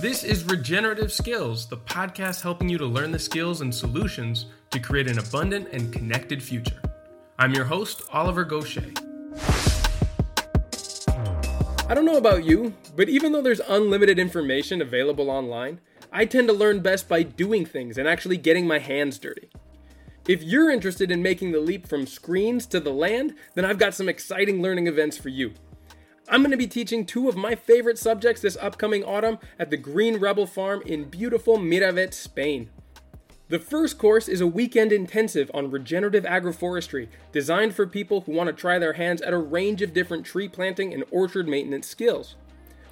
This is Regenerative Skills, the podcast helping you to learn the skills and solutions to create an abundant and connected future. I'm your host, Oliver Gaucher. I don't know about you, but even though there's unlimited information available online, I tend to learn best by doing things and actually getting my hands dirty. If you're interested in making the leap from screens to the land, then I've got some exciting learning events for you. I'm going to be teaching two of my favorite subjects this upcoming autumn at the Green Rebel Farm in beautiful Miravet, Spain. The first course is a weekend intensive on regenerative agroforestry, designed for people who want to try their hands at a range of different tree planting and orchard maintenance skills.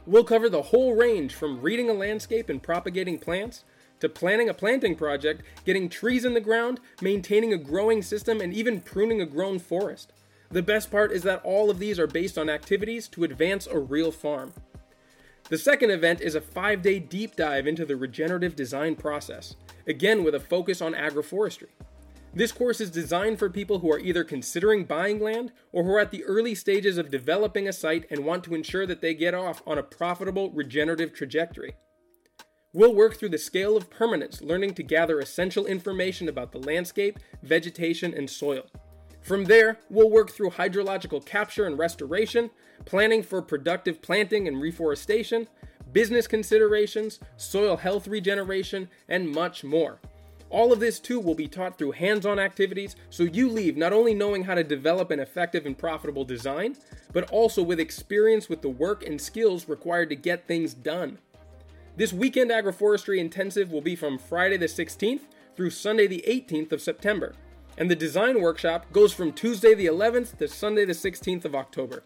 We'll cover the whole range from reading a landscape and propagating plants, to planning a planting project, getting trees in the ground, maintaining a growing system, and even pruning a grown forest. The best part is that all of these are based on activities to advance a real farm. The second event is a 5-day deep dive into the regenerative design process, again with a focus on agroforestry. This course is designed for people who are either considering buying land or who are at the early stages of developing a site and want to ensure that they get off on a profitable regenerative trajectory. We'll work through the scale of permanence, learning to gather essential information about the landscape, vegetation, and soil. From there, we'll work through hydrological capture and restoration, planning for productive planting and reforestation, business considerations, soil health regeneration, and much more. All of this, too, will be taught through hands-on activities, so you leave not only knowing how to develop an effective and profitable design, but also with experience with the work and skills required to get things done. This weekend agroforestry intensive will be from Friday the 16th through Sunday the 18th of September, and the design workshop goes from Tuesday the 11th to Sunday the 16th of October.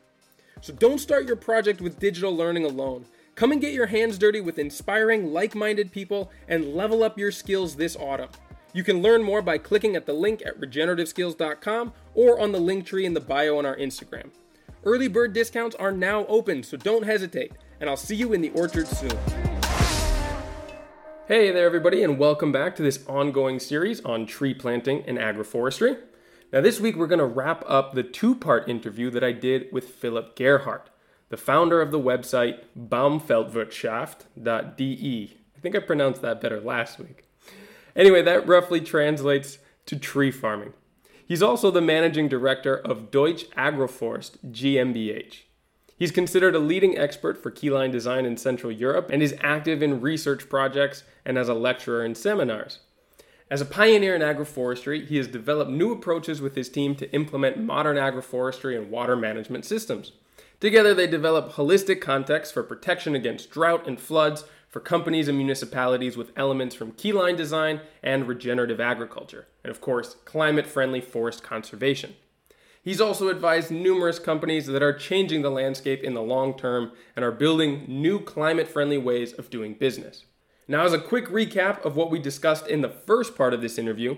So don't start your project with digital learning alone. Come and get your hands dirty with inspiring, like-minded people and level up your skills this autumn. You can learn more by clicking at the link at regenerativeSkills.com or on the link tree in the bio on our Instagram. Early bird discounts are now open, so don't hesitate, and I'll see you in the orchard soon. Hey there everybody, and welcome back to this ongoing series on tree planting and agroforestry. Now this week we're going to wrap up the two-part interview that I did with Philipp Gerhardt, the founder of the website Baumfeldwirtschaft.de. I think I pronounced that better last week. Anyway, that roughly translates to tree farming. He's also the managing director of Deutsche Agroforest GmbH. He's considered a leading expert for Keyline Design in Central Europe and is active in research projects and as a lecturer in seminars. As a pioneer in agroforestry, he has developed new approaches with his team to implement modern agroforestry and water management systems. Together, they develop holistic contexts for protection against drought and floods for companies and municipalities with elements from Keyline Design and regenerative agriculture, and of course, climate-friendly forest conservation. He's also advised numerous companies that are changing the landscape in the long term and are building new climate-friendly ways of doing business. Now, as a quick recap of what we discussed in the first part of this interview,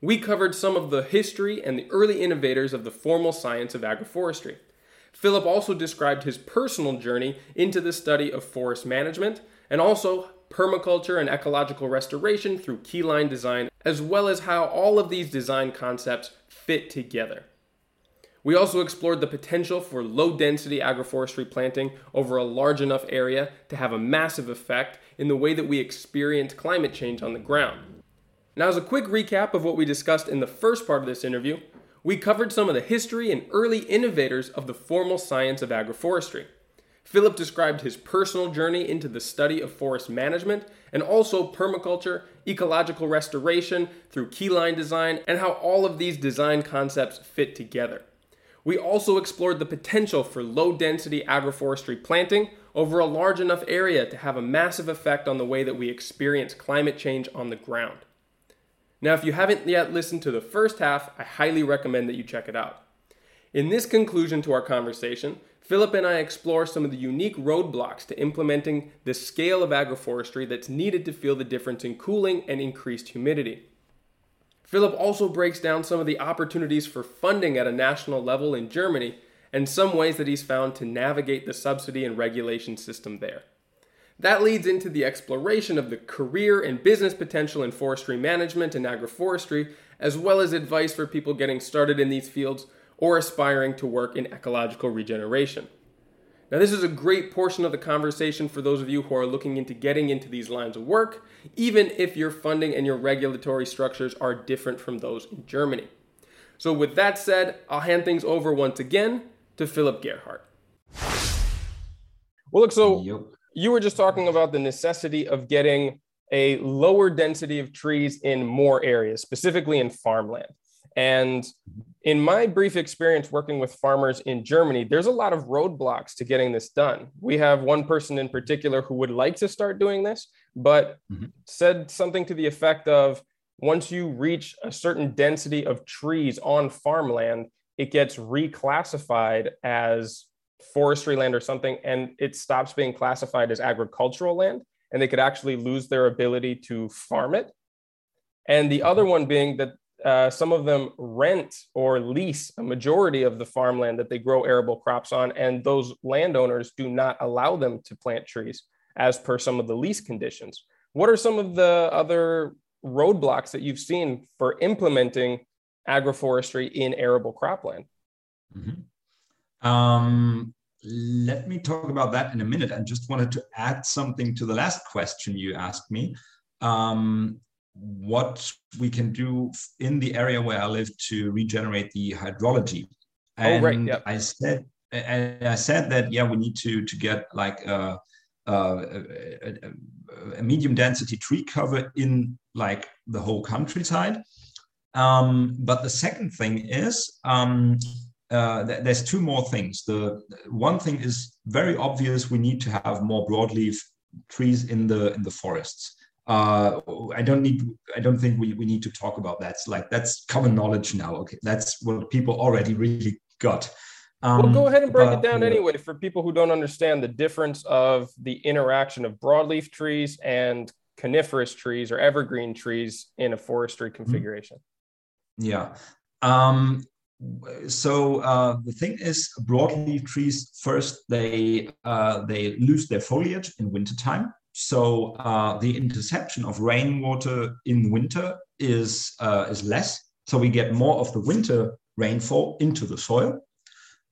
we covered some of the history and the early innovators of the formal science of agroforestry. Philipp also described his personal journey into the study of forest management and also permaculture and ecological restoration through Keyline Design, as well as how all of these design concepts fit together. We also explored the potential for low-density agroforestry planting over a large enough area to have a massive effect in the way that we experience climate change on the ground. Now, as a quick recap of what we discussed in the first part of this interview, we covered some of the history and early innovators of the formal science of agroforestry. Philipp described his personal journey into the study of forest management and also permaculture, ecological restoration through Keyline Design, and how all of these design concepts fit together. We also explored the potential for low-density agroforestry planting over a large enough area to have a massive effect on the way that we experience climate change on the ground. Now, if you haven't yet listened to the first half, I highly recommend that you check it out. In this conclusion to our conversation, Philipp and I explore some of the unique roadblocks to implementing the scale of agroforestry that's needed to feel the difference in cooling and increased humidity. Philipp also breaks down some of the opportunities for funding at a national level in Germany and some ways that he's found to navigate the subsidy and regulation system there. That leads into the exploration of the career and business potential in forestry management and agroforestry, as well as advice for people getting started in these fields or aspiring to work in ecological regeneration. Now, this is a great portion of the conversation for those of you who are looking into getting into these lines of work, even if your funding and your regulatory structures are different from those in Germany. So with that said, I'll hand things over once again to Philipp Gerhardt. Well, look, so you were just talking about the necessity of getting a lower density of trees in more areas, specifically in farmland. And in my brief experience working with farmers in Germany, there's a lot of roadblocks to getting this done. We have one person in particular who would like to start doing this, but said something to the effect of, once you reach a certain density of trees on farmland, it gets reclassified as forestry land or something, and it stops being classified as agricultural land, and they could actually lose their ability to farm it. And the other one being that some of them rent or lease a majority of the farmland that they grow arable crops on, and those landowners do not allow them to plant trees as per some of the lease conditions. What are some of the other roadblocks that you've seen for implementing agroforestry in arable cropland? Let me talk about that in a minute. I just wanted to add something to the last question you asked me. What we can do in the area where I live to regenerate the hydrology. And I said that, we need to get like a medium density tree cover in like the whole countryside. But the second thing is, there's two more things. The one thing is very obvious. We need to have more broadleaf trees in the forests. I don't think we need to talk about that. That's common knowledge now. Okay, that's what people already really got. Well, go ahead and break it down anyway for people who don't understand the difference of the interaction of broadleaf trees and coniferous trees or evergreen trees in a forestry configuration. Yeah. So the thing is, broadleaf trees first they lose their foliage in wintertime. So the interception of rainwater in winter is less. So we get more of the winter rainfall into the soil.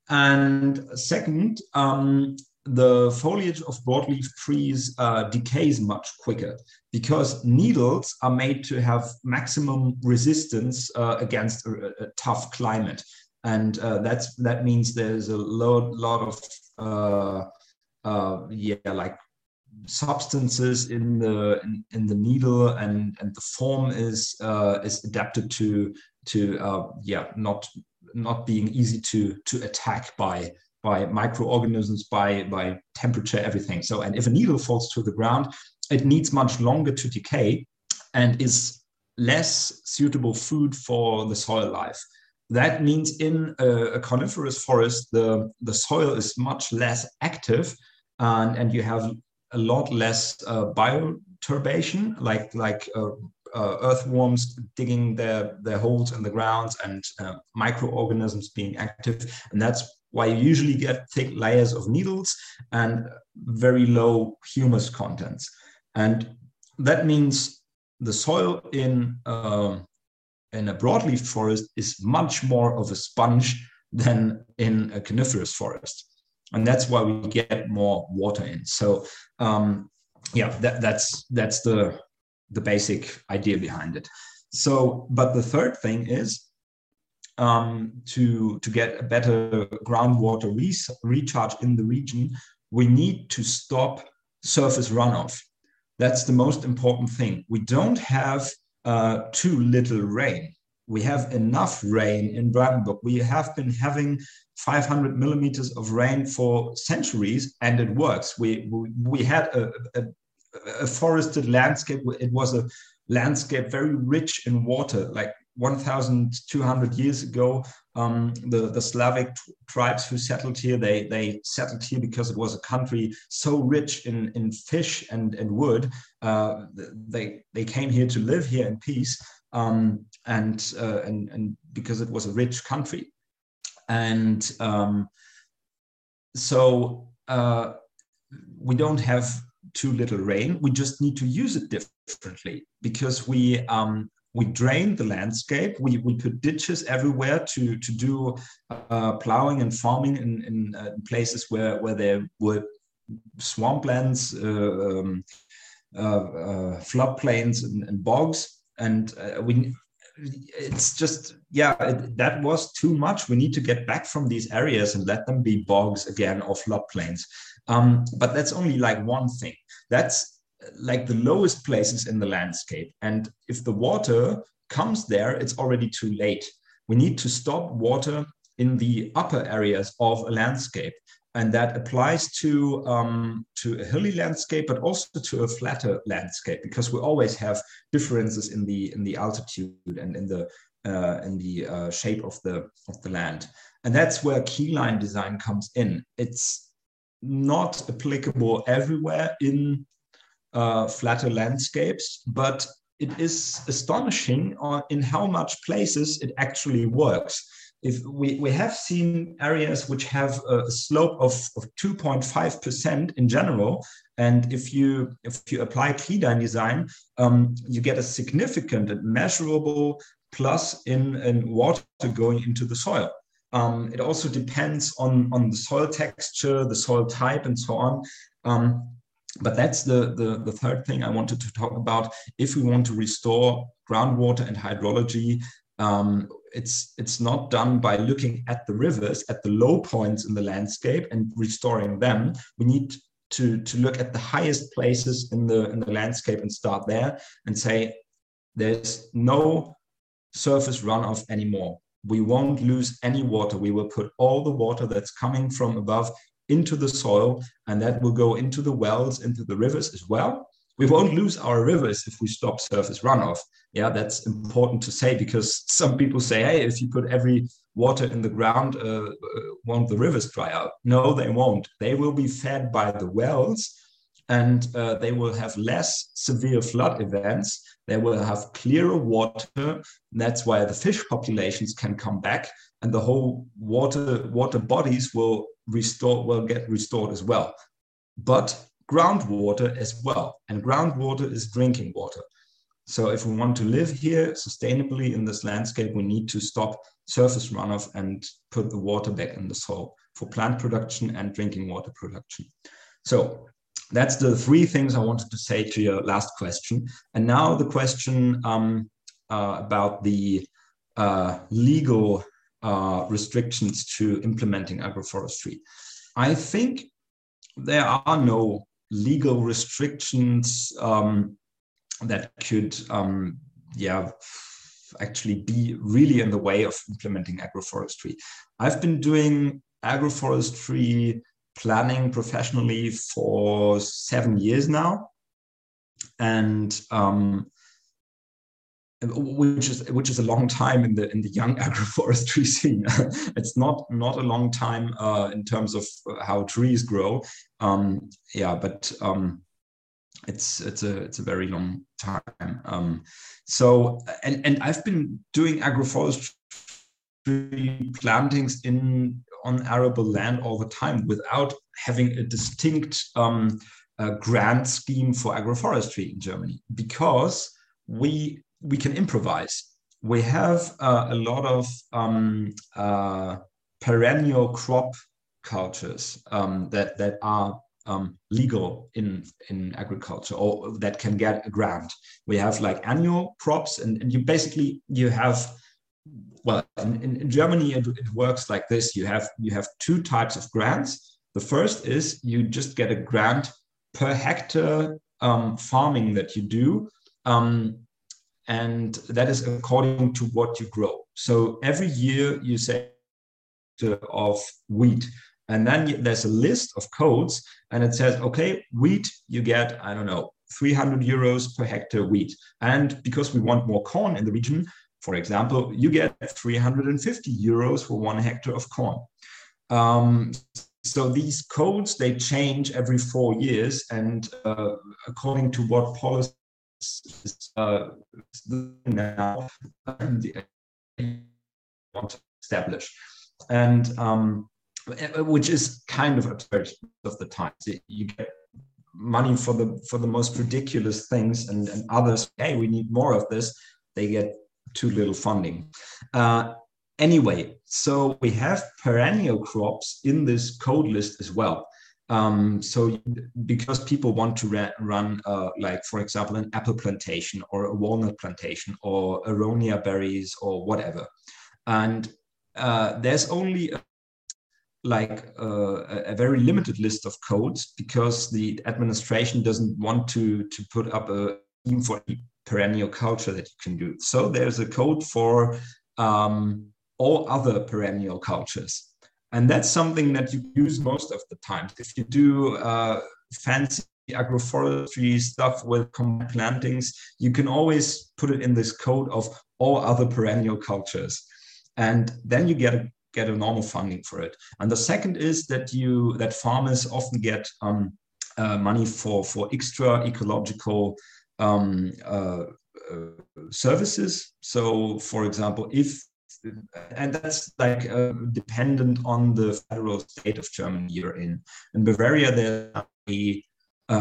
And second, the foliage of broadleaf trees decays much quicker because needles are made to have maximum resistance against a tough climate. And that means there's a lot of, substances in the needle and the form is adapted to not being easy to attack by microorganisms, by temperature, everything. So, and if a needle falls to the ground, it needs much longer to decay and is less suitable food for the soil life. That means in a coniferous forest, the soil is much less active and you have a lot less bioturbation, like earthworms digging their holes in the ground and microorganisms being active. And that's why you usually get thick layers of needles and very low humus contents. And that means the soil in a broadleaf forest is much more of a sponge than in a coniferous forest. And that's why we get more water in. So, that's the basic idea behind it. So, but the third thing is to get a better groundwater recharge in the region, we need to stop surface runoff. That's the most important thing. We don't have too little rain. We have enough rain in Brandenburg. We have been having 500 millimeters of rain for centuries, and it works. We had a forested landscape. It was a landscape very rich in water. Like 1,200 years ago, the Slavic tribes who settled here, they settled here because it was a country so rich in fish and wood. They came here to live here in peace. And because it was a rich country, and so we don't have too little rain. We just need to use it differently because We drained the landscape. We put ditches everywhere to do plowing and farming in places where there were swamplands, floodplains, and bogs. And it's just, yeah, that was too much. We need to get back from these areas and let them be bogs again or floodplains. But that's only like one thing. That's like the lowest places in the landscape. And if the water comes there, it's already too late. We need to stop water in the upper areas of a landscape. And that applies to a hilly landscape, but also to a flatter landscape, because we always have differences in the altitude and in the shape of the land. And that's where keyline design comes in. It's not applicable everywhere in flatter landscapes, but it is astonishing in how much places it actually works. If we have seen areas which have a slope of 2.5% in general, and if you apply keyline design, you get a significant and measurable plus in water going into the soil. It also depends on the soil texture, the soil type, and so on. But that's the third thing I wanted to talk about. If we want to restore groundwater and hydrology, it's not done by looking at the rivers, at the low points in the landscape and restoring them. We need to look at the highest places in the landscape and start there and say, there's no surface runoff anymore. We won't lose any water. We will put all the water that's coming from above into the soil, and that will go into the wells, into the rivers as well. We won't lose our rivers if we stop surface runoff. Yeah, that's important to say, because some people say, hey, if you put every water in the ground, won't the rivers dry out? No, they won't. They will be fed by the wells, and they will have less severe flood events. They will have clearer water. That's why the fish populations can come back, and the whole water bodies will get restored as well. But groundwater as well. And groundwater is drinking water. So if we want to live here sustainably in this landscape, we need to stop surface runoff and put the water back in the soil for plant production and drinking water production. So that's the three things I wanted to say to your last question. And now the question about the legal restrictions to implementing agroforestry. I think there are no legal restrictions that could actually be really in the way of implementing agroforestry. I've been doing agroforestry planning professionally for 7 years now, and which is a long time in the young agroforestry scene. It's not a long time in terms of how trees grow. It's a very long time. So I've been doing agroforestry plantings on arable land all the time without having a distinct grant scheme for agroforestry in Germany, because we can improvise. We have a lot of perennial crop cultures that are legal in agriculture, or that can get a grant. We have like annual crops, and you have, well, in Germany it works like this. You have two types of grants. The first is you just get a grant per hectare farming that you do. And that is according to what you grow. So every year you say of wheat, and then there's a list of codes, and it says, okay, wheat, you get, I don't know, 300 euros per hectare wheat. And because we want more corn in the region, for example, you get 350 euros for 1 hectare of corn. So these codes, they change every 4 years, and according to what policy now want to establish, and which is kind of absurd of the time. You get money for the most ridiculous things, and others, hey, we need more of this, they get too little funding. Anyway, so we have perennial crops in this code list as well. So because people want to run, like, for example, an apple plantation or a walnut plantation or aronia berries or whatever. And there's only a, like a very limited list of codes because the administration doesn't want to put up a scheme for perennial culture that you can do. So there's a code for all other perennial cultures. And that's something that you use most of the time. If you do fancy agroforestry stuff with combined plantings, you can always put it in this code of all other perennial cultures. And then you get a normal funding for it. And the second is that that farmers often get money for extra ecological services. So, for example, and that's like dependent on the federal state of Germany you're in. In Bavaria, there's a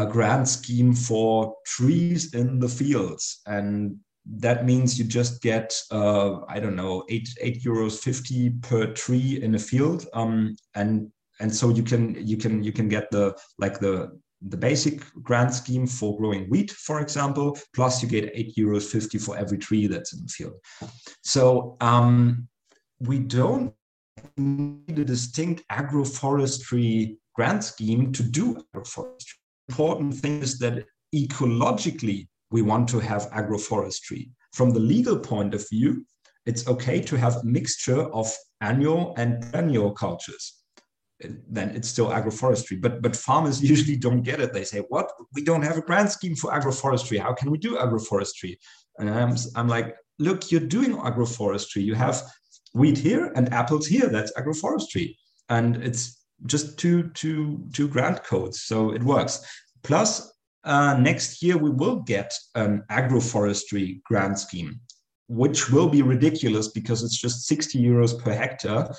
grant scheme for trees in the fields. And that means you just get, I don't know, €8.50 per tree in a field. And so you can get the basic grant scheme for growing wheat, for example, plus you get €8.50 for every tree that's in the field. So we don't need a distinct agroforestry grant scheme to do agroforestry. The important thing is that ecologically, we want to have agroforestry. From the legal point of view, it's okay to have a mixture of annual and perennial cultures. Then it's still agroforestry, but farmers usually don't get it. They say, what? We don't have a grant scheme for agroforestry. How can we do agroforestry? And I'm like, look, you're doing agroforestry. You have wheat here and apples here. That's agroforestry. And it's just two grant codes. So it works. Plus, next year we will get an agroforestry grant scheme, which will be ridiculous because it's just €60 per hectare.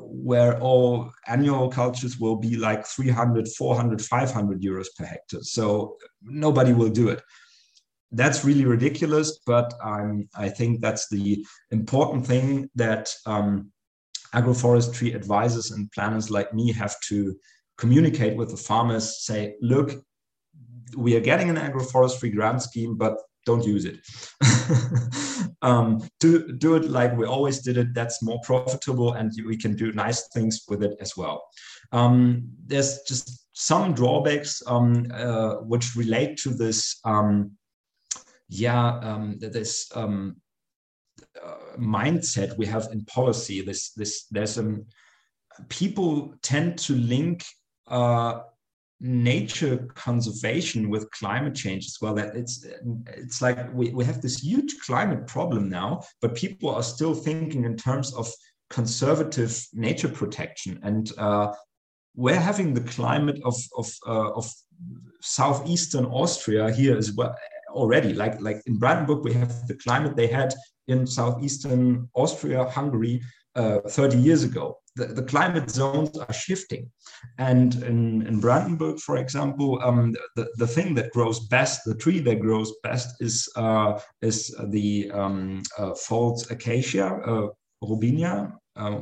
Where all annual cultures will be like 300, 400, 500 euros per hectare. So nobody will do it. That's really ridiculous, but I think that's the important thing that agroforestry advisors and planners like me have to communicate with the farmers, say, look, we are getting an agroforestry grant scheme, but don't use it. To do it like we always did it. That's more profitable and we can do nice things with it as well. There's just some drawbacks which relate to this mindset we have in policy. People tend to link nature conservation with climate change as well. That it's like we have this huge climate problem now, but people are still thinking in terms of conservative nature protection. And we're having the climate of southeastern Austria here as well already. Like in Brandenburg, we have the climate they had in southeastern Austria, Hungary, 30 years ago. The climate zones are shifting. And in Brandenburg, for example, the thing that grows best, the tree that grows best is the false acacia, Robinia,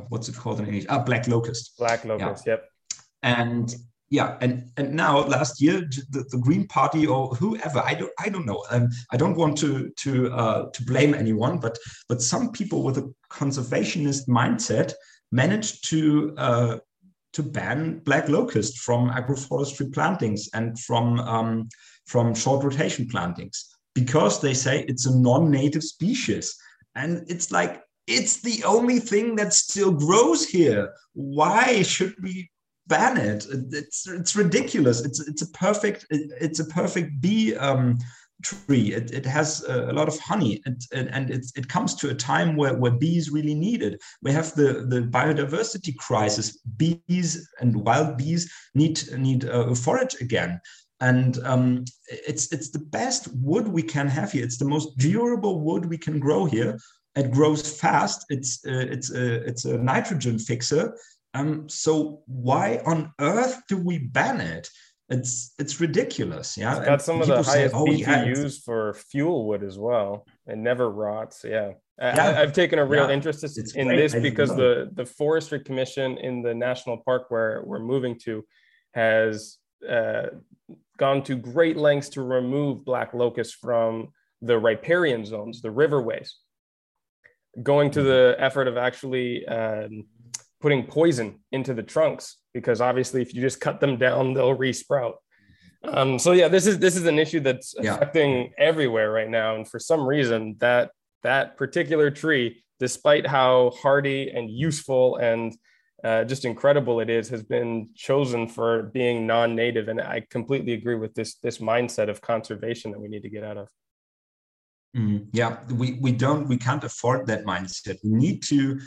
what's it called in English? Black locust. Black locust, yeah. Yep. And now last year the Green Party or whoever, I don't know, I don't want to blame anyone, but some people with a conservationist mindset managed to ban black locust from agroforestry plantings and from short rotation plantings because they say it's a non-native species, and it's like it's the only thing that still grows here. Why should we ban it? It's ridiculous. It's a perfect bee tree. It has a lot of honey, and it comes to a time where bees really need it. We have the biodiversity crisis. Bees and wild bees need forage again, and it's the best wood we can have here. It's the most durable wood we can grow here. It grows fast. It's a nitrogen fixer. So why on earth do we ban it? It's ridiculous. Yeah, it's got some of the highest BTUs for fuel wood as well. It never rots. Yeah. I've taken a real interest in this because the Forestry Commission in the national park where we're moving to has gone to great lengths to remove black locust from the riparian zones, the riverways, going to the effort of actually putting poison into the trunks, because obviously if you just cut them down, they'll re-sprout. So yeah, this is an issue that's affecting everywhere right now. And for some reason that particular tree, despite how hardy and useful and just incredible it is, has been chosen for being non-native. And I completely agree with this mindset of conservation that we need to get out of. Yeah, we can't afford that mindset. We need to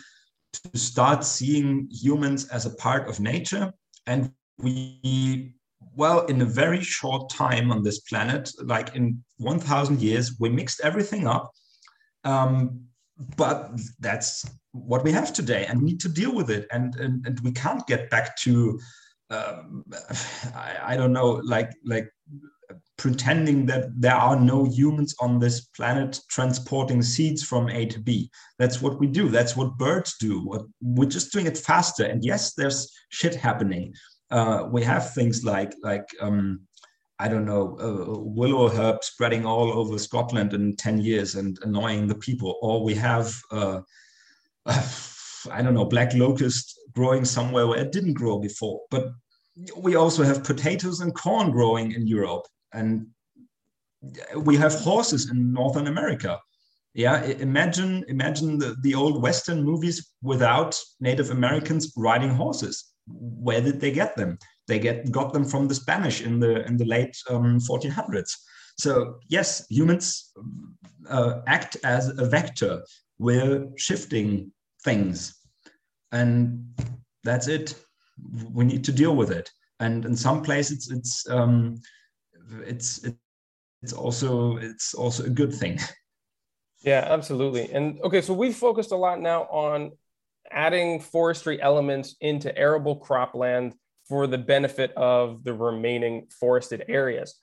start seeing humans as a part of nature, and in a very short time on this planet, like in 1,000 years, we mixed everything up. But that's what we have today, and we need to deal with it. And we can't get back to I don't know, like pretending that there are no humans on this planet transporting seeds from A to B. That's what we do. That's what birds do. We're just doing it faster. And yes, there's shit happening. We have things like I don't know, willow herb spreading all over Scotland in 10 years and annoying the people. Or we have, I don't know, black locust growing somewhere where it didn't grow before. But we also have potatoes and corn growing in Europe. And we have horses in Northern America. Yeah, imagine the old Western movies without Native Americans riding horses. Where did they get them? They got them from the Spanish in the late 1400s. So yes, humans act as a vector. We're shifting things, and that's it. We need to deal with it. And in some places, it's also a good thing. Yeah, absolutely. And okay, so we've focused a lot now on adding forestry elements into arable cropland for the benefit of the remaining forested areas.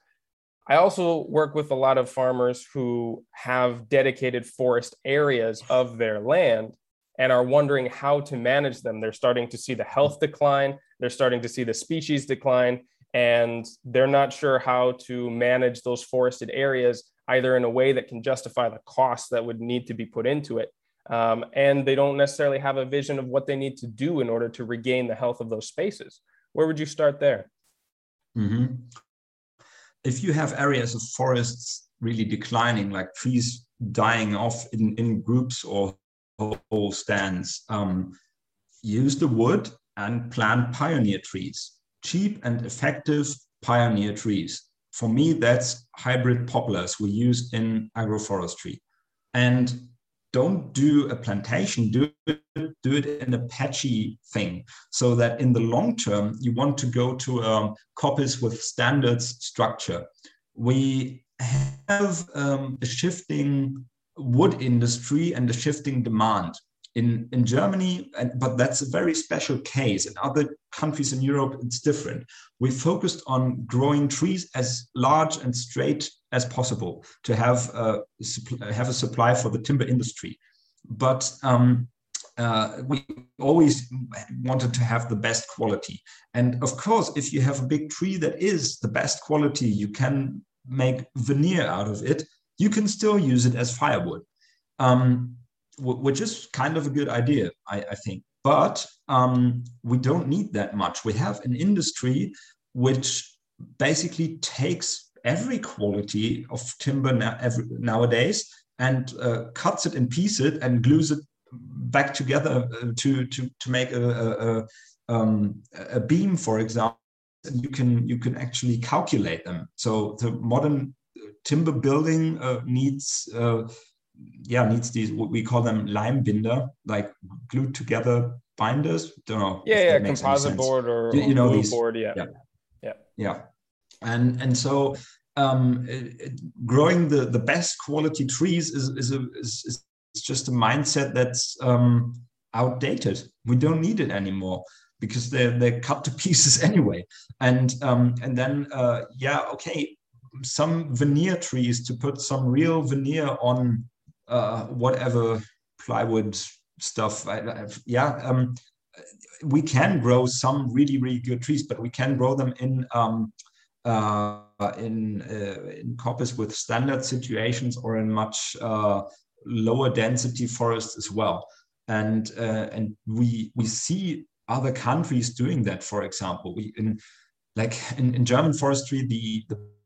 I also work with a lot of farmers who have dedicated forest areas of their land and are wondering how to manage them. They're starting to see the health decline, they're starting to see the species decline, and they're not sure how to manage those forested areas either in a way that can justify the cost that would need to be put into it. And they don't necessarily have a vision of what they need to do in order to regain the health of those spaces. Where would you start there? Mm-hmm. If you have areas of forests really declining, like trees dying off in groups or whole stands, use the wood and plant pioneer trees, cheap and effective pioneer trees. For me, that's hybrid poplars we use in agroforestry. And don't do a plantation, do it in a patchy thing, so that in the long term, you want to go to a coppice with standards structure. We have a shifting wood industry and a shifting demand in Germany, but that's a very special case. In other countries in Europe, it's different. We focused on growing trees as large and straight as possible to have a supply for the timber industry. But we always wanted to have the best quality. And of course, if you have a big tree that is the best quality, you can make veneer out of it. You can still use it as firewood, which is kind of a good idea, I think. But we don't need that much. We have an industry which basically takes every quality of timber nowadays and cuts it in pieces and glues it back together to make a beam, for example. And you can actually calculate them. So the modern timber building needs these, what we call them, Leimbinder, like glued together binders. Don't know. Yeah, composite board or glue board. Yeah. And so growing the best quality trees is just a mindset that's outdated. We don't need it anymore because they're cut to pieces anyway. And then some veneer trees to put some real veneer on whatever plywood stuff. We can grow some really, really good trees, but we can grow them in coppice with standard situations or in much lower density forests as well. And we see other countries doing that. For example, in German forestry, the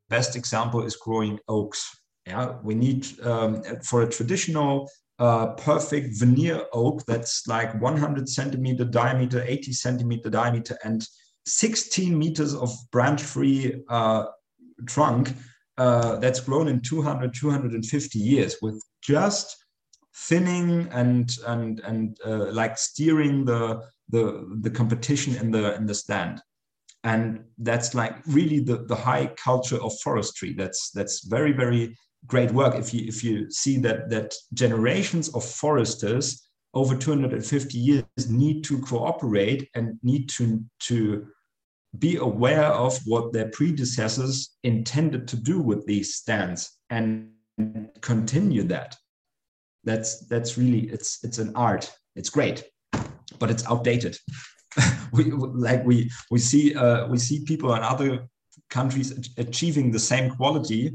best example is growing oaks. Yeah, we need for a traditional perfect veneer oak that's like 100 centimeter diameter, 80 centimeter diameter, and 16 meters of branch-free trunk that's grown in 200, 250 years with just thinning and like steering the competition in the stand. And that's like really the high culture of forestry. That's very, very great work. If you see that generations of foresters over 250 years need to cooperate and need to be aware of what their predecessors intended to do with these stands and continue that. That's really, it's an art. It's great, but it's outdated. we see people in other countries achieving the same quality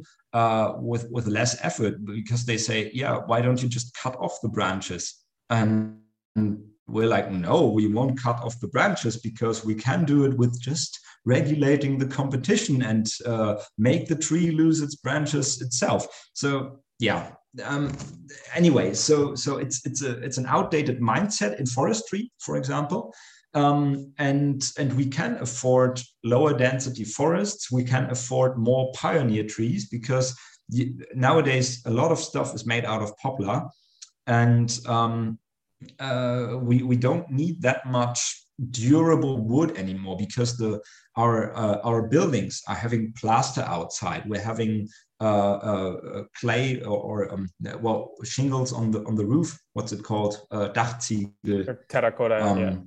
with less effort, because they say, yeah, why don't you just cut off the branches? And we're like, no, we won't cut off the branches, because we can do it with just regulating the competition and make the tree lose its branches itself. So yeah. Anyway, so it's an outdated mindset in forestry, for example, and we can afford lower density forests. We can afford more pioneer trees, because nowadays a lot of stuff is made out of poplar, and we don't need that much durable wood anymore, because our buildings are having plaster outside. We're having clay or shingles on the roof. What's it called? Dachziegel. Terracotta.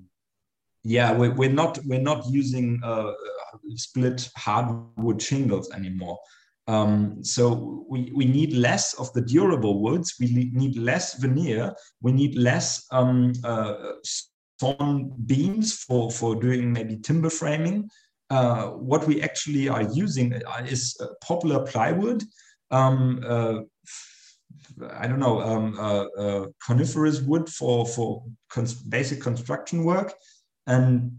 Yeah. We're not using split hardwood shingles anymore. So we need less of the durable woods. We need less veneer. We need less sawn beams for doing maybe timber framing. What we actually are using is poplar plywood, coniferous wood for basic construction work, and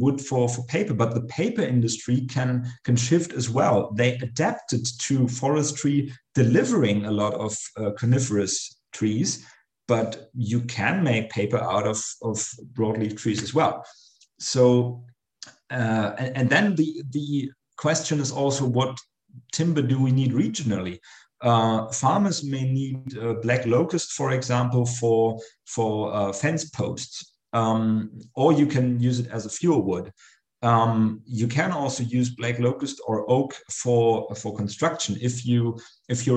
wood for paper. But the paper industry can shift as well. They adapted to forestry, delivering a lot of coniferous trees, but you can make paper out of broadleaf trees as well. So, and then the question is also, what timber do we need regionally? Farmers may need black locust, for example, for fence posts, or you can use it as a fuel wood. You can also use black locust or oak for construction. If you're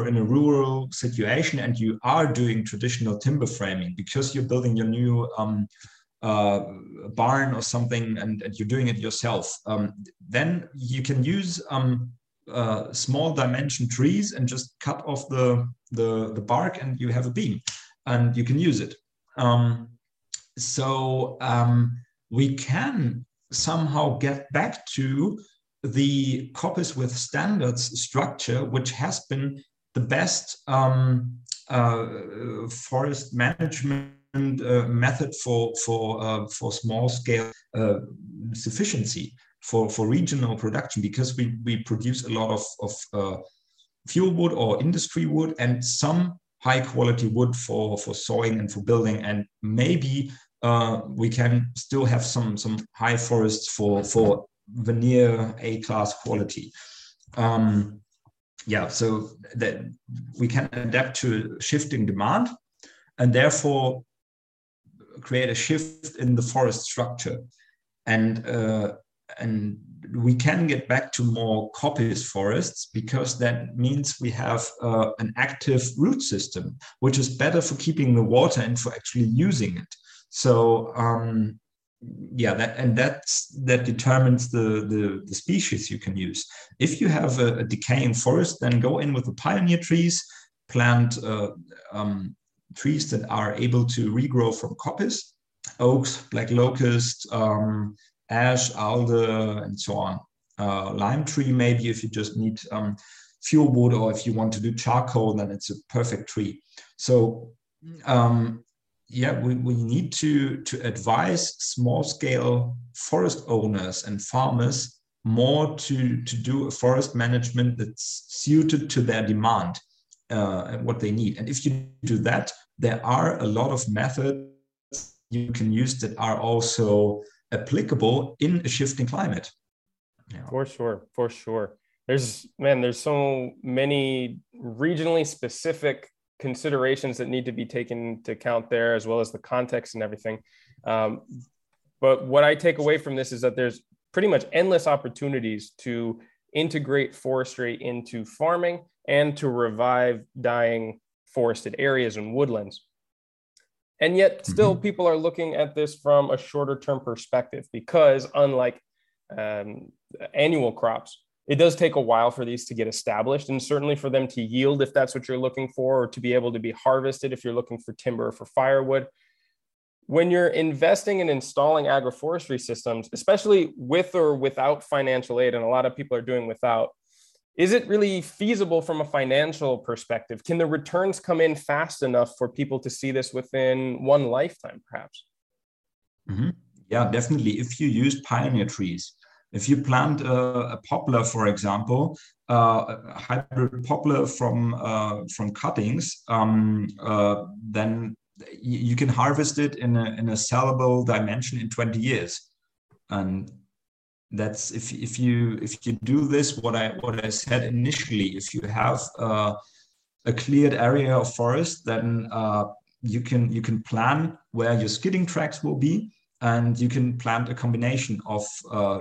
in a rural situation and you are doing traditional timber framing, because you're building your new barn or something, and you're doing it yourself, then you can use small dimension trees and just cut off the bark, and you have a beam, and you can use it. We can somehow get back to the coppice with standards structure, which has been the best forest management method for small scale sufficiency for regional production, because we produce a lot of fuel wood or industry wood, and some high quality wood for sawing and for building, and maybe we can still have some high forests for veneer A-class quality. So that we can adapt to shifting demand, and therefore create a shift in the forest structure, and we can get back to more coppice forests, because that means we have an active root system, which is better for keeping the water and for actually using it. So that determines the species you can use. If you have a decaying forest, then go in with the pioneer trees, plant trees that are able to regrow from coppice, oaks, black locust, ash, alder, and so on. Lime tree, maybe if you just need fuel wood, or if you want to do charcoal, then it's a perfect tree. So yeah, we need to advise small-scale forest owners and farmers more to do a forest management that's suited to their demand and what they need. And if you do that, there are a lot of methods you can use that are also applicable in a shifting climate. Yeah. For sure, for sure. There's so many regionally specific considerations that need to be taken into account there, as well as the context and everything. But what I take away from this is that there's pretty much endless opportunities to integrate forestry into farming and to revive dying forested areas and woodlands. And yet still people are looking at this from a shorter term perspective, because unlike annual crops, it does take a while for these to get established, and certainly for them to yield if that's what you're looking for, or to be able to be harvested if you're looking for timber or for firewood. When you're investing and installing agroforestry systems, especially with or without financial aid, and a lot of people are doing without, is it really feasible from a financial perspective? Can the returns come in fast enough for people to see this within one lifetime, perhaps? Mm-hmm. Yeah, definitely. If you use pioneer trees, if you plant a poplar, for example, a hybrid poplar from cuttings, then you can harvest it in a sellable dimension in 20 years. And that's if you do this, what I said initially, if you have a cleared area of forest, then you can plan where your skidding tracks will be. And you can plant a combination of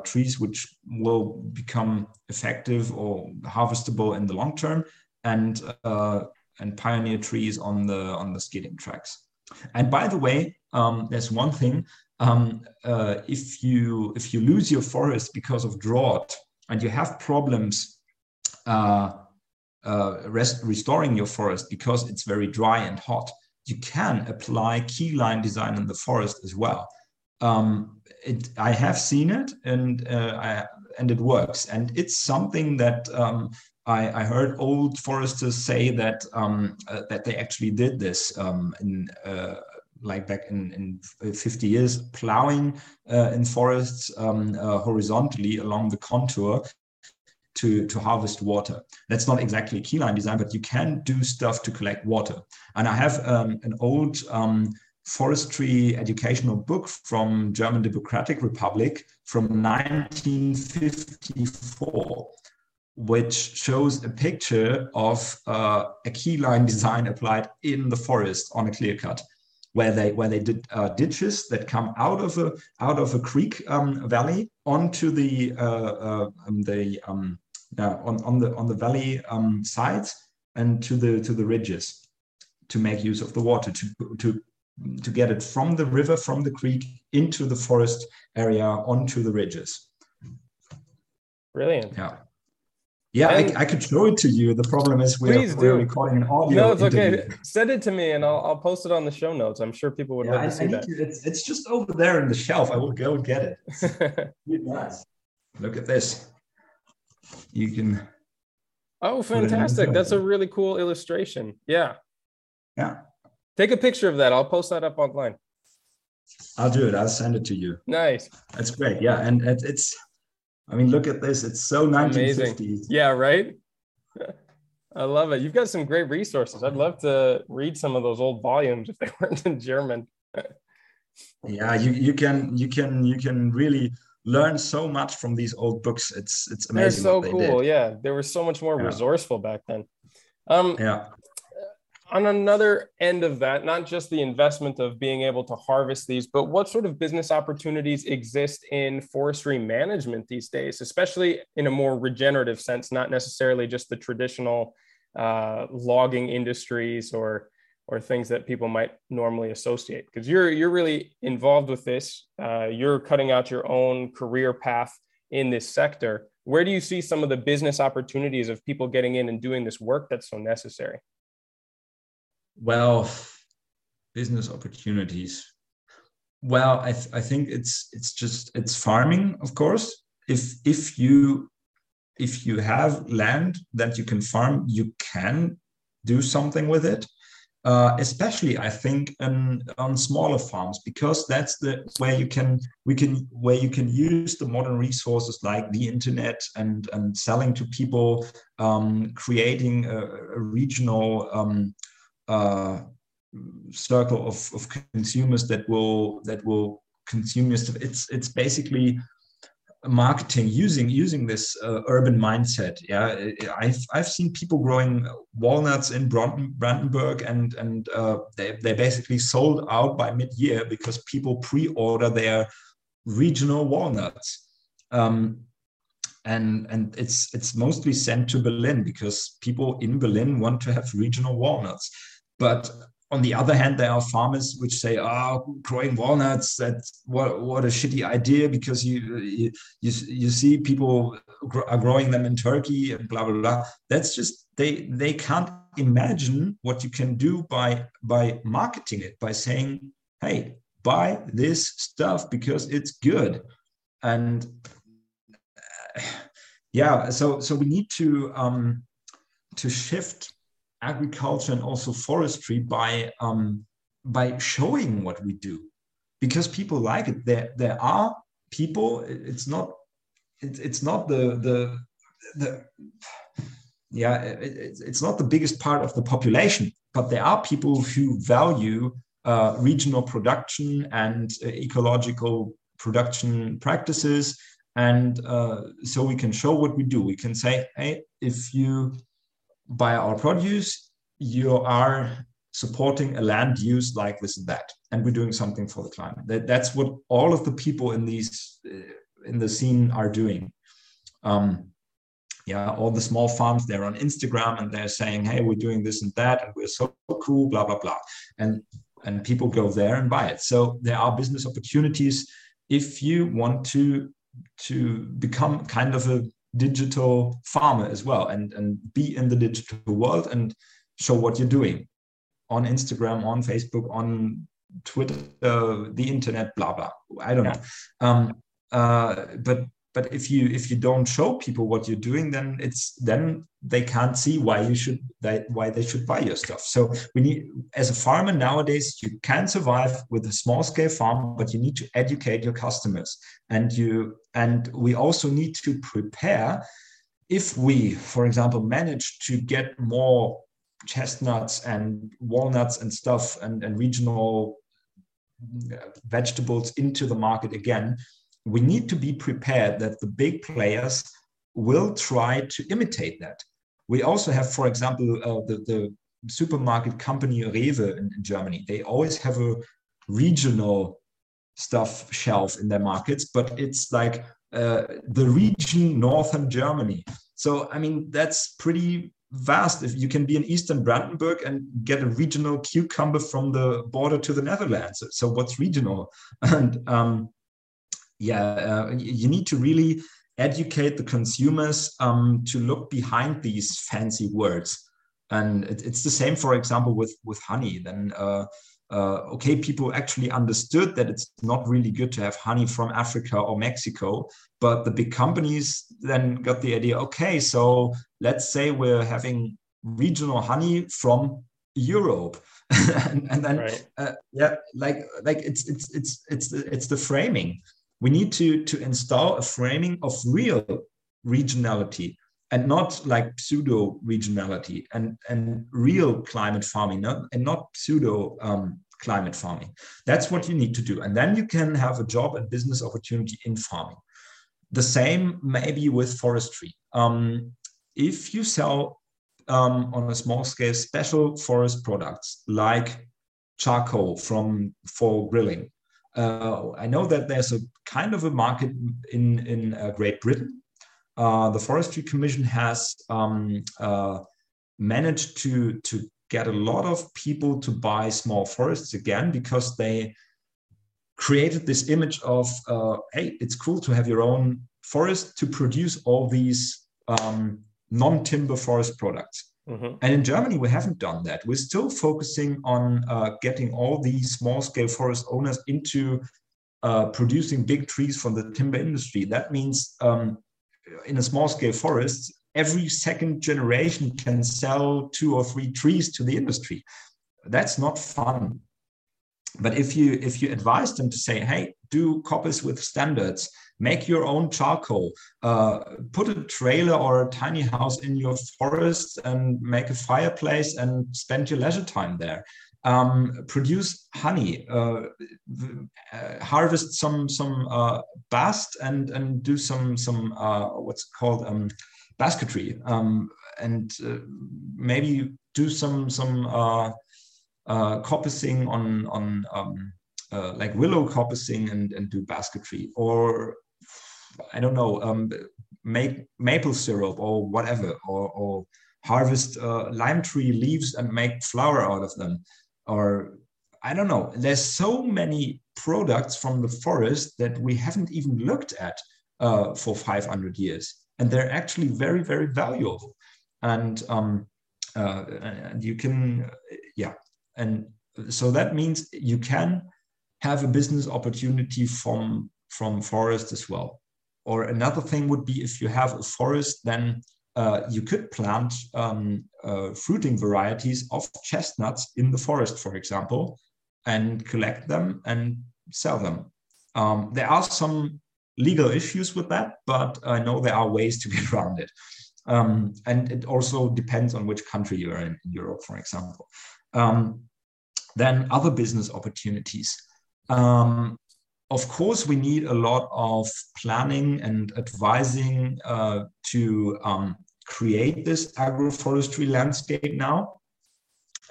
trees which will become effective or harvestable in the long term, and pioneer trees on the skidding tracks. And by the way, there's one thing: if you lose your forest because of drought and you have problems restoring your forest because it's very dry and hot, you can apply keyline design in the forest as well. I have seen it, and it works. And it's something that I heard old foresters say that that they actually did this back in 50 years, plowing in forests horizontally along the contour to harvest water. That's not exactly keyline design, but you can do stuff to collect water. And I have an old forestry educational book from German Democratic Republic from 1954, which shows a picture of a keyline design applied in the forest on a clear cut, where they did ditches that come out of a creek valley onto the valley sides and to the ridges, to make use of the water to get it from the river, from the creek, into the forest area, onto the ridges. Brilliant. Yeah. Yeah, I could show it to you. The problem is we're recording an audio. No, it's interview. Okay. Send it to me and I'll post it on the show notes. I'm sure people would love to see that. It's just over there in the shelf. I will go and get it. Nice. Look at this. You can. Oh, fantastic. That's a really cool illustration. Yeah. Yeah. Take a picture of that. I'll post that up online. I'll do it. I'll send it to you. Nice. That's great. Yeah. And it's, I mean, look at this. It's so 1950s. Amazing. Yeah, right? I love it. You've got some great resources. I'd love to read some of those old volumes if they weren't in German. Yeah, you can really learn so much from these old books. It's amazing. They're so cool. Yeah. They were so much more resourceful back then. Yeah. On another end of that, not just the investment of being able to harvest these, but what sort of business opportunities exist in forestry management these days, especially in a more regenerative sense, not necessarily just the traditional logging industries or things that people might normally associate? Because you're really involved with this. You're cutting out your own career path in this sector. Where do you see some of the business opportunities of people getting in and doing this work that's so necessary? wealth, business opportunities? Well, I think it's farming, of course. If you have land that you can farm, you can do something with it. Especially, I think, on smaller farms, because that's the where you can use the modern resources like the internet and selling to people, creating a regional circle of consumers that will consume your stuff. It's basically marketing using this urban mindset. Yeah, I've seen people growing walnuts in Brandenburg, and they basically sold out by mid-year because people pre-order their regional walnuts, and it's mostly sent to Berlin because people in Berlin want to have regional walnuts. But on the other hand, there are farmers which say, "Oh, growing walnuts, that's what a shitty idea, because you see people are growing them in Turkey and blah blah blah." That's just they can't imagine what you can do by marketing it, by saying, "Hey, buy this stuff because it's good." And yeah, so we need to shift agriculture and also forestry by showing what we do, because people like it. There are people. It's not it's not the biggest part of the population, but there are people who value regional production and ecological production practices, and so we can show what we do. We can say, hey, if you buy our produce, you are supporting a land use like this and that, and we're doing something for the climate. That's what all of the people in the scene are doing. Yeah, all the small farms, they're on Instagram and they're saying, "Hey, we're doing this and that, and we're so cool, blah blah blah," and people go there and buy it. So there are business opportunities if you want to become kind of a digital farmer as well, and be in the digital world and show what you're doing on Instagram, on Facebook, on Twitter, the internet, blah blah. I don't know. But if you don't show people what you're doing, then they can't see why they should buy your stuff. So we need, as a farmer nowadays, you can survive with a small scale farm, but you need to educate your customers, and we also need to prepare. If we, for example, manage to get more chestnuts and walnuts and stuff and regional vegetables into the market again, we need to be prepared that the big players will try to imitate that. We also have, for example, the supermarket company REWE in Germany. They always have a regional stuff shelf in their markets, but it's like the region northern Germany. So I mean, that's pretty vast. If you can be in eastern Brandenburg and get a regional cucumber from the border to the Netherlands, so what's regional? And you need to really educate the consumers to look behind these fancy words. And it's the same, for example, with honey. Then people actually understood that it's not really good to have honey from Africa or Mexico, but the big companies then got the idea, okay, so let's say we're having regional honey from Europe. and then right. It's the framing. We need to install a framing of real regionality and not like pseudo regionality and real climate farming, and not pseudo climate farming. That's what you need to do. And then you can have a job and business opportunity in farming. The same maybe with forestry. If you sell on a small scale special forest products like charcoal for grilling, I know that there's a kind of a market in Great Britain. The Forestry Commission has managed to get a lot of people to buy small forests again, because they created this image of, hey, it's cool to have your own forest to produce all these non-timber forest products. Mm-hmm. And in Germany, we haven't done that. We're still focusing on getting all these small-scale forest owners into producing big trees from the timber industry. That means in a small-scale forest, every second generation can sell 2 or 3 trees to the industry. That's not fun. But if you advise them to say, hey, do coppice with standards, make your own charcoal, put a trailer or a tiny house in your forest and make a fireplace and spend your leisure time there. Produce honey, harvest some bast and do some what's called basketry, and maybe do some coppicing on like willow coppicing and do basketry, or I don't know, make maple syrup or whatever, or harvest lime tree leaves and make flour out of them, or I don't know. There's so many products from the forest that we haven't even looked at for 500 years, and they're actually very, very valuable. And you can, yeah. And so that means you can have a business opportunity from forest as well. Or another thing would be if you have a forest, then you could plant fruiting varieties of chestnuts in the forest, for example, and collect them and sell them. There are some legal issues with that, but I know there are ways to get around it. And it also depends on which country you are in Europe, for example. Then other business opportunities. Of course, we need a lot of planning and advising to create this agroforestry landscape now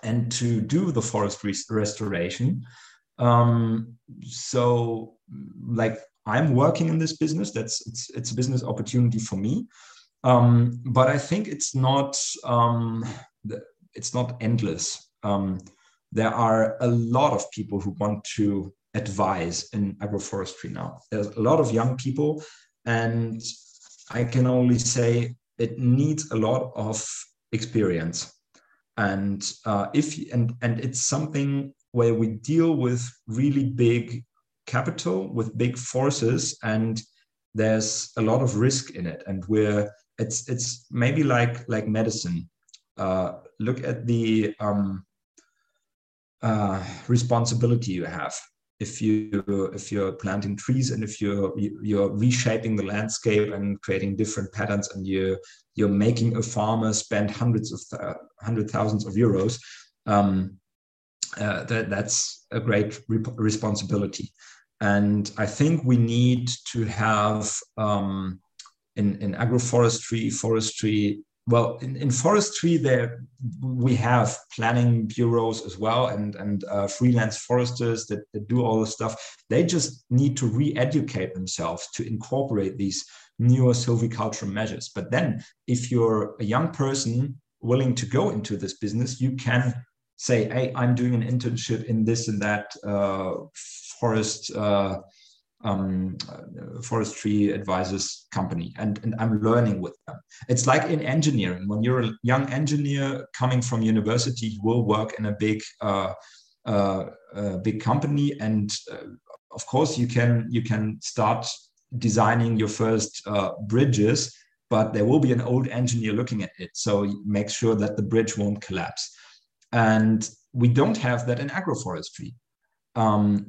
and to do the forest restoration. So, like, I'm working in this business. It's a business opportunity for me, but I think it's not endless. There are a lot of people who want to advise in agroforestry now. There's a lot of young people, and I can only say it needs a lot of experience. And it's something where we deal with really big capital, with big forces, and there's a lot of risk in it. And it's maybe like medicine. Look at the responsibility you have if you're planting trees, and if you're reshaping the landscape and creating different patterns, and you're making a farmer spend hundreds of thousands of euros. That's a great responsibility, and I think we need to have in agroforestry forestry. Well, in forestry, there we have planning bureaus as well, and freelance foresters that do all this stuff. They just need to re-educate themselves to incorporate these newer silvicultural measures. But then, if you're a young person willing to go into this business, you can say, "Hey, I'm doing an internship in this and that forestry advisors company, and I'm learning with them." It's like in engineering. When you're a young engineer coming from university, you will work in a big company, and of course you can start designing your first bridges, but there will be an old engineer looking at it, so make sure that the bridge won't collapse. And we don't have that in agroforestry.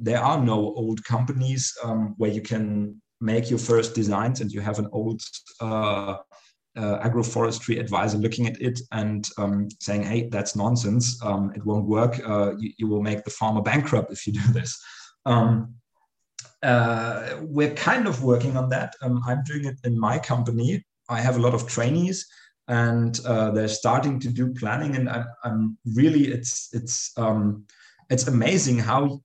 There are no old companies where you can make your first designs and you have an old agroforestry advisor looking at it and saying, "Hey, that's nonsense. It won't work. You will make the farmer bankrupt if you do this." We're kind of working on that. I'm doing it in my company. I have a lot of trainees, and they're starting to do planning. And I'm really, it's amazing how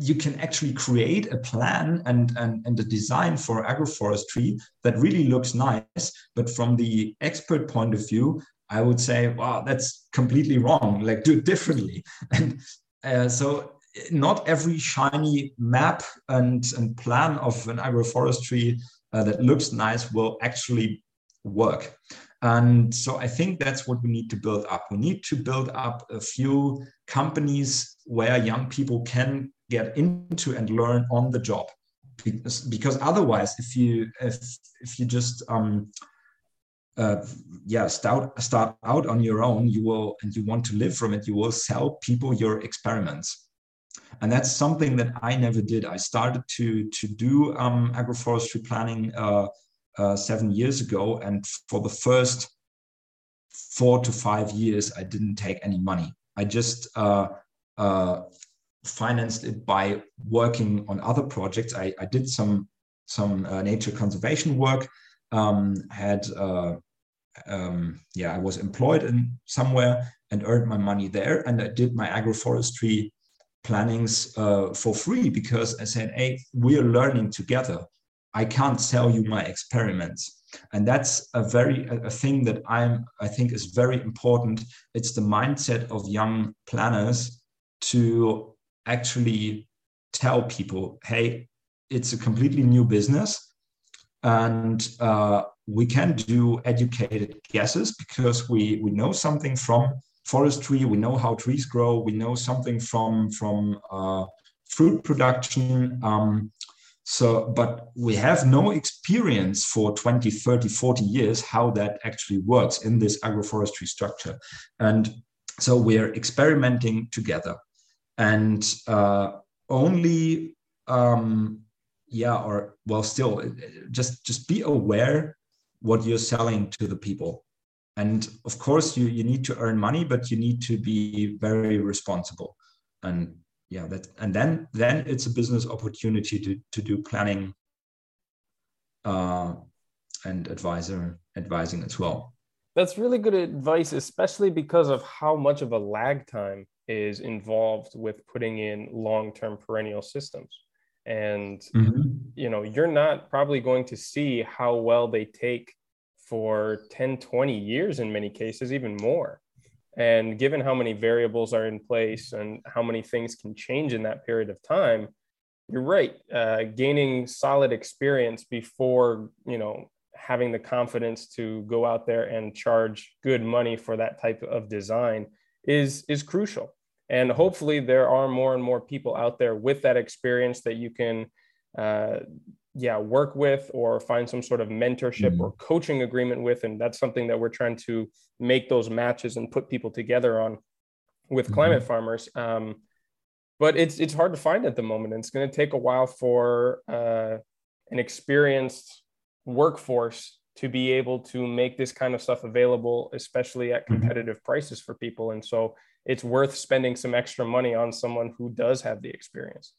you can actually create a plan and a design for agroforestry that really looks nice. But from the expert point of view, I would say, wow, that's completely wrong. Like, do it differently. And so not every shiny map and plan of an agroforestry that looks nice will actually work. And so I think that's what we need to build up. We need to build up a few companies where young people can get into and learn on the job, because otherwise, if you just start out on your own, you will, and you want to live from it, you will sell people your experiments. And that's something that I never did. I started to do agroforestry planning 7 years ago, and for the first 4 to 5 years, I didn't take any money. I just financed it by working on other projects. I did some nature conservation work. I was employed in somewhere and earned my money there, and I did my agroforestry plannings for free, because I said, hey, we are learning together. I can't sell you my experiments. And that's a thing that I think is very important. It's the mindset of young planners to actually tell people, hey, it's a completely new business, and we can do educated guesses, because we know something from forestry, we know how trees grow, we know something from fruit production. But we have no experience for 20, 30, 40 years how that actually works in this agroforestry structure. And so we are experimenting together. And just be aware what you're selling to the people. And of course, you need to earn money, but you need to be very responsible. And then it's a business opportunity to do planning and advising as well. That's really good advice, especially because of how much of a lag time is involved with putting in long-term perennial systems. And, you're not probably going to see how well they take for 10, 20 years in many cases, even more. And given how many variables are in place and how many things can change in that period of time, you're right. Gaining solid experience before, having the confidence to go out there and charge good money for that type of design is crucial. And hopefully there are more and more people out there with that experience that you can work with or find some sort of mentorship or coaching agreement with. And that's something that we're trying to make those matches and put people together on with climate farmers. But it's hard to find at the moment. And it's going to take a while for an experienced workforce to be able to make this kind of stuff available, especially at competitive prices for people. And so it's worth spending some extra money on someone who does have the experience.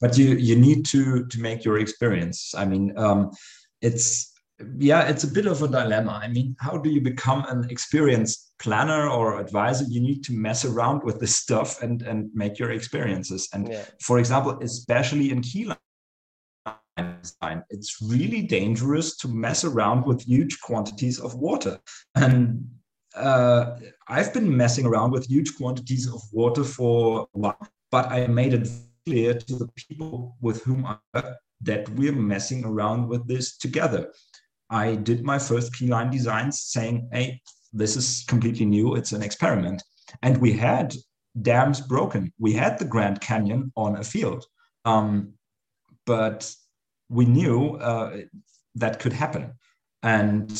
But you need to make your experience. I mean, it's a bit of a dilemma. I mean, how do you become an experienced planner or advisor? You need to mess around with this stuff and make your experiences. And for example, especially in Keyline Design, it's really dangerous to mess around with huge quantities of water. And I've been messing around with huge quantities of water for a while. But I made it clear to the people with whom I work that we're messing around with this together. I did my first Keyline designs saying, hey, this is completely new. It's an experiment. And we had dams broken. We had the Grand Canyon on a field. But we knew that could happen. And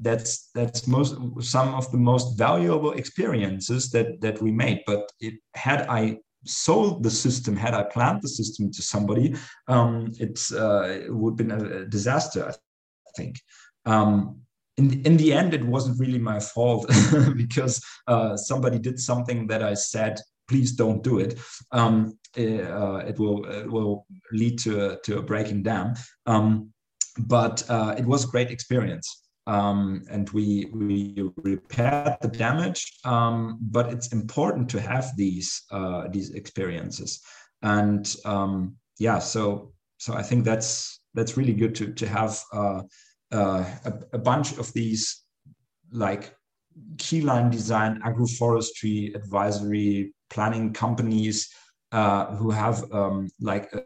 that's some of the most valuable experiences that we made. But had I planned the system to somebody, it would have been a disaster, I think. In the end, it wasn't really my fault because somebody did something that I said, please don't do it. It will lead to a breaking down. But it was a great experience. And we repaired the damage, but it's important to have these experiences. And so I think that's really good to have a bunch of these like Keyline Design, agroforestry, advisory, planning companies who have like a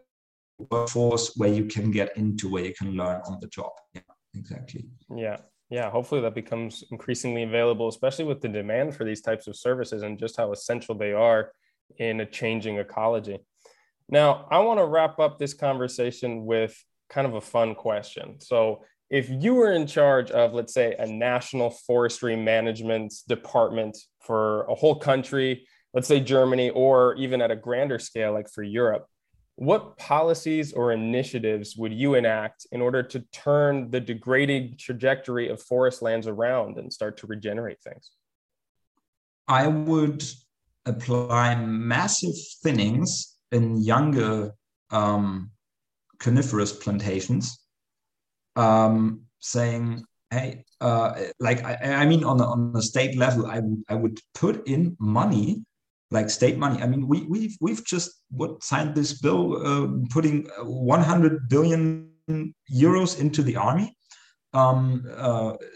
workforce where you can get into, where you can learn on the job. exactly. Yeah. Yeah, hopefully that becomes increasingly available, especially with the demand for these types of services and just how essential they are in a changing ecology. Now, I want to wrap up this conversation with kind of a fun question. So if you were in charge of, let's say, a national forestry management department for a whole country, let's say Germany, or even at a grander scale, like for Europe, what policies or initiatives would you enact in order to turn the degrading trajectory of forest lands around and start to regenerate things? I would apply massive thinnings in younger coniferous plantations, saying, hey, I mean, on the state level, I would put in money, like state money. I mean, we've just signed this bill putting 100 billion euros into the army.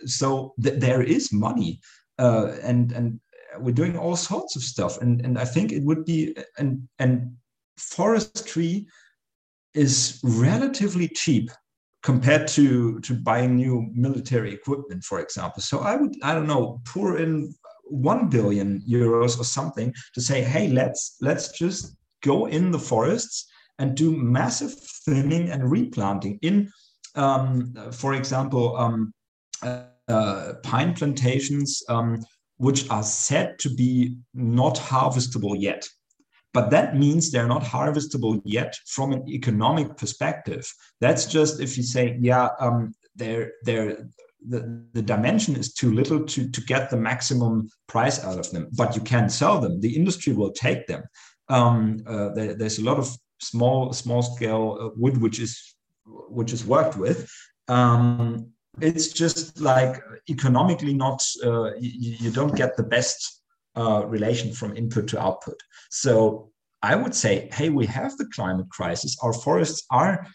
So there is money, and we're doing all sorts of stuff. And I think it would be and forestry is relatively cheap compared to buying new military equipment, for example. So I would, I don't know, pour in 1 billion euros or something to say, hey, let's just go in the forests and do massive thinning and replanting in, for example, pine plantations, which are said to be not harvestable yet. But that means they're not harvestable yet from an economic perspective. That's just if you say, yeah, the dimension is too little to get the maximum price out of them, but you can sell them. The industry will take them. There's a lot of small scale wood which is worked with. It's just like economically not. You don't get the best relation from input to output. So I would say, hey, we have the climate crisis. Our forests are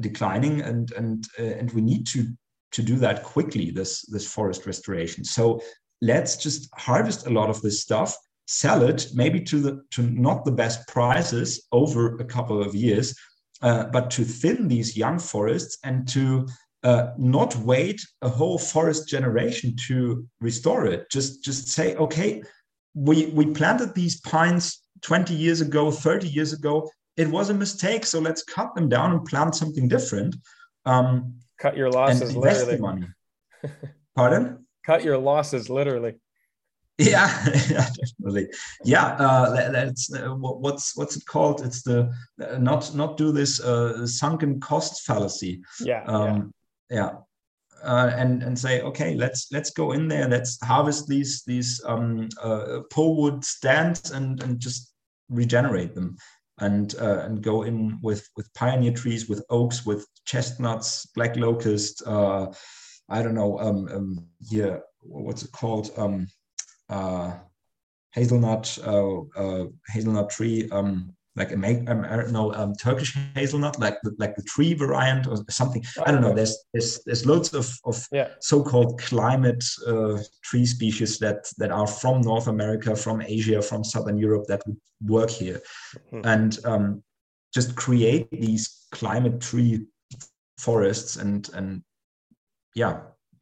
declining, and we need to do that quickly, this forest restoration. So let's just harvest a lot of this stuff, sell it, maybe to not the best prices over a couple of years, but to thin these young forests and to not wait a whole forest generation to restore it. Just say, okay, we planted these pines 20 years ago, 30 years ago. It was a mistake, so let's cut them down and plant something different. Cut your losses, literally. Money. Pardon? Cut your losses, literally. Yeah, definitely. Yeah, that's what's it called? It's the not do this sunken cost fallacy. Yeah. And say, okay, let's go in there. Let's harvest these pole wood stands and just regenerate them. And go in with pioneer trees, with oaks, with chestnuts, black locust. I don't know. Yeah, what's it called? Hazelnut tree. Like Turkish hazelnut, like the tree variant or something. I don't know. There's loads of so-called climate tree species that are from North America, from Asia, from Southern Europe that would work here, and just create these climate tree forests and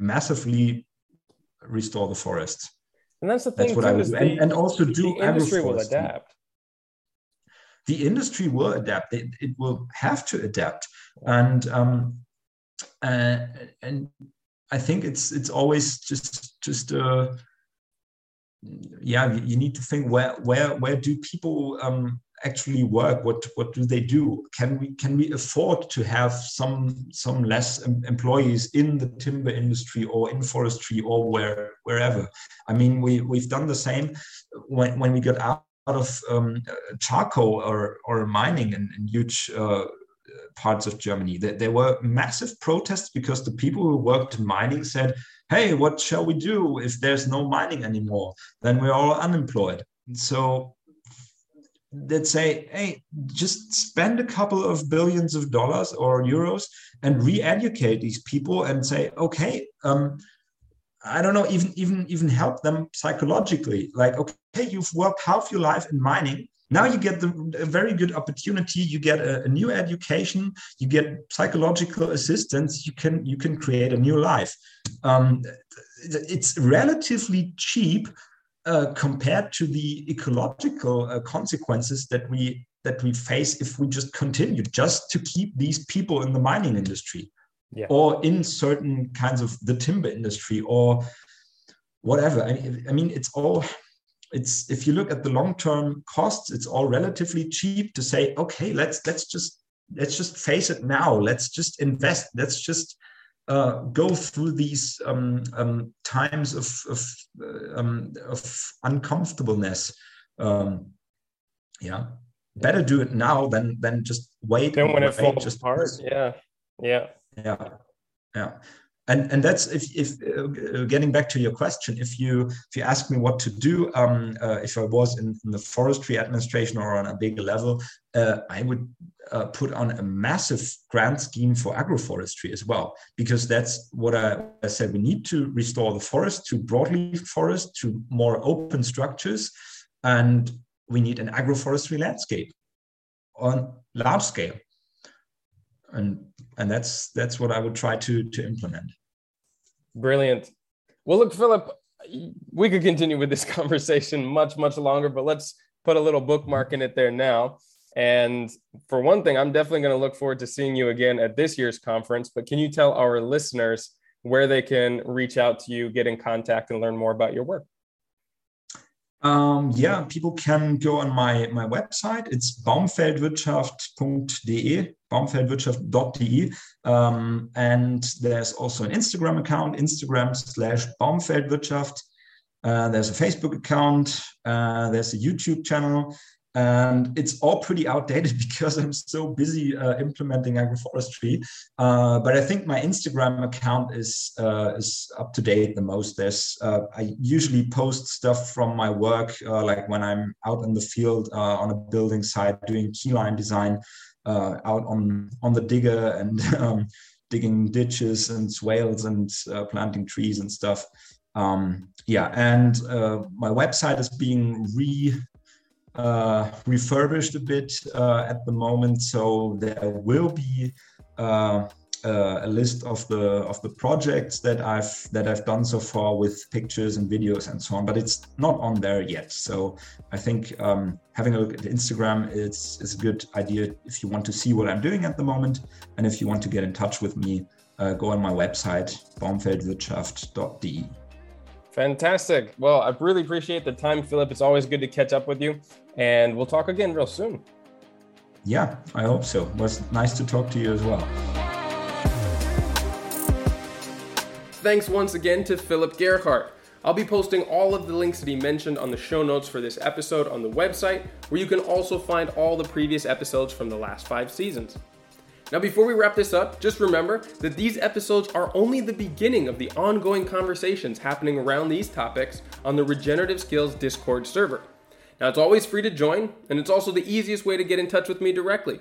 massively restore the forests. And that's the thing. That's what I would do. And also do the industry will adapt. The industry will adapt. It will have to adapt, and I think it's always you need to think where do people actually work? What do they do? Can we afford to have some less employees in the timber industry or in forestry or wherever? I mean, we've done the same when we got out of charcoal or mining in huge parts of Germany. There were massive protests because the people who worked in mining said, hey, what shall we do if there's no mining anymore? Then we're all unemployed. So they'd say, hey, just spend a couple of billions of dollars or euros and re-educate these people and say, okay, I don't know, even help them psychologically. Like, okay, you've worked half your life in mining. Now you get a very good opportunity. You get a new education. You get psychological assistance. You can create a new life. It's relatively cheap compared to the ecological consequences that we face if we just continue just to keep these people in the mining industry, yeah, or in certain kinds of the timber industry or whatever. I mean, it's all. It's, if you look at the long-term costs, it's all relatively cheap to say, okay, let's just face it now. Let's just invest. Let's just go through these times of uncomfortableness. Yeah, better do it now than just wait. Then when it falls apart, yeah. And that's if getting back to your question, if you ask me what to do, if I was in the forestry administration or on a bigger level, I would put on a massive grant scheme for agroforestry as well, because that's what I said. We need to restore the forest to broadleaf forest, to more open structures, and we need an agroforestry landscape on large scale. And that's what I would try to implement. Brilliant. Well, look, Philipp, we could continue with this conversation much, much longer, but let's put a little bookmark in it there now. And for one thing, I'm definitely going to look forward to seeing you again at this year's conference, but can you tell our listeners where they can reach out to you, get in contact, and learn more about your work? Yeah, people can go on my website. It's baumfeldwirtschaft.de, baumfeldwirtschaft.de. And there's also an Instagram account, Instagram/baumfeldwirtschaft. There's a Facebook account. There's a YouTube channel. And it's all pretty outdated because I'm so busy implementing agroforestry. But I think my Instagram account is up to date the most. I usually post stuff from my work, like when I'm out in the field on a building site doing keyline design, out on the digger and digging ditches and swales and planting trees and stuff. And my website is being refurbished a bit at the moment, so there will be a list of the projects that I've done so far with pictures and videos and so on, but it's not on there yet. So I think having a look at Instagram is a good idea if you want to see what I'm doing at the moment, and if you want to get in touch with me, go on my website baumfeldwirtschaft.de. Fantastic. Well, I really appreciate the time, Philipp. It's always good to catch up with you, and we'll talk again real soon. Yeah, I hope so. It was nice to talk to you as well. Thanks once again to Philipp Gerhardt. I'll be posting all of the links that he mentioned on the show notes for this episode on the website, where you can also find all the previous episodes from the last 5 seasons. Now, before we wrap this up, just remember that these episodes are only the beginning of the ongoing conversations happening around these topics on the Regenerative Skills Discord server. Now, it's always free to join, and it's also the easiest way to get in touch with me directly.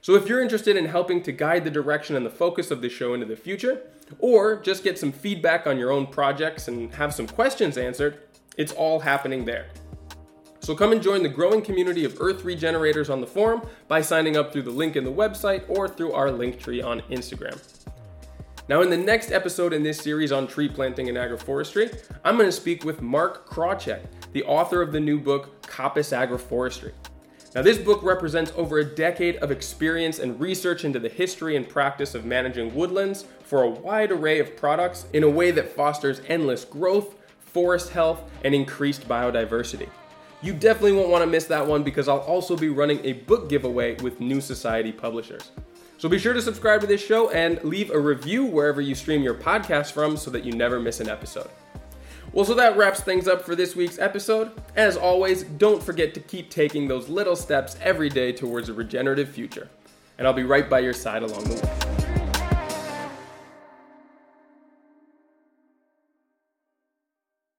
So if you're interested in helping to guide the direction and the focus of the show into the future, or just get some feedback on your own projects and have some questions answered, it's all happening there. So come and join the growing community of Earth Regenerators on the forum by signing up through the link in the website or through our Linktree on Instagram. Now, in the next episode in this series on tree planting and agroforestry, I'm going to speak with Mark Krawcheck, the author of the new book, Coppice Agroforestry. Now, this book represents over a decade of experience and research into the history and practice of managing woodlands for a wide array of products in a way that fosters endless growth, forest health, and increased biodiversity. You definitely won't want to miss that one, because I'll also be running a book giveaway with New Society Publishers. So be sure to subscribe to this show and leave a review wherever you stream your podcast from so that you never miss an episode. Well, so that wraps things up for this week's episode. As always, don't forget to keep taking those little steps every day towards a regenerative future. And I'll be right by your side along the way.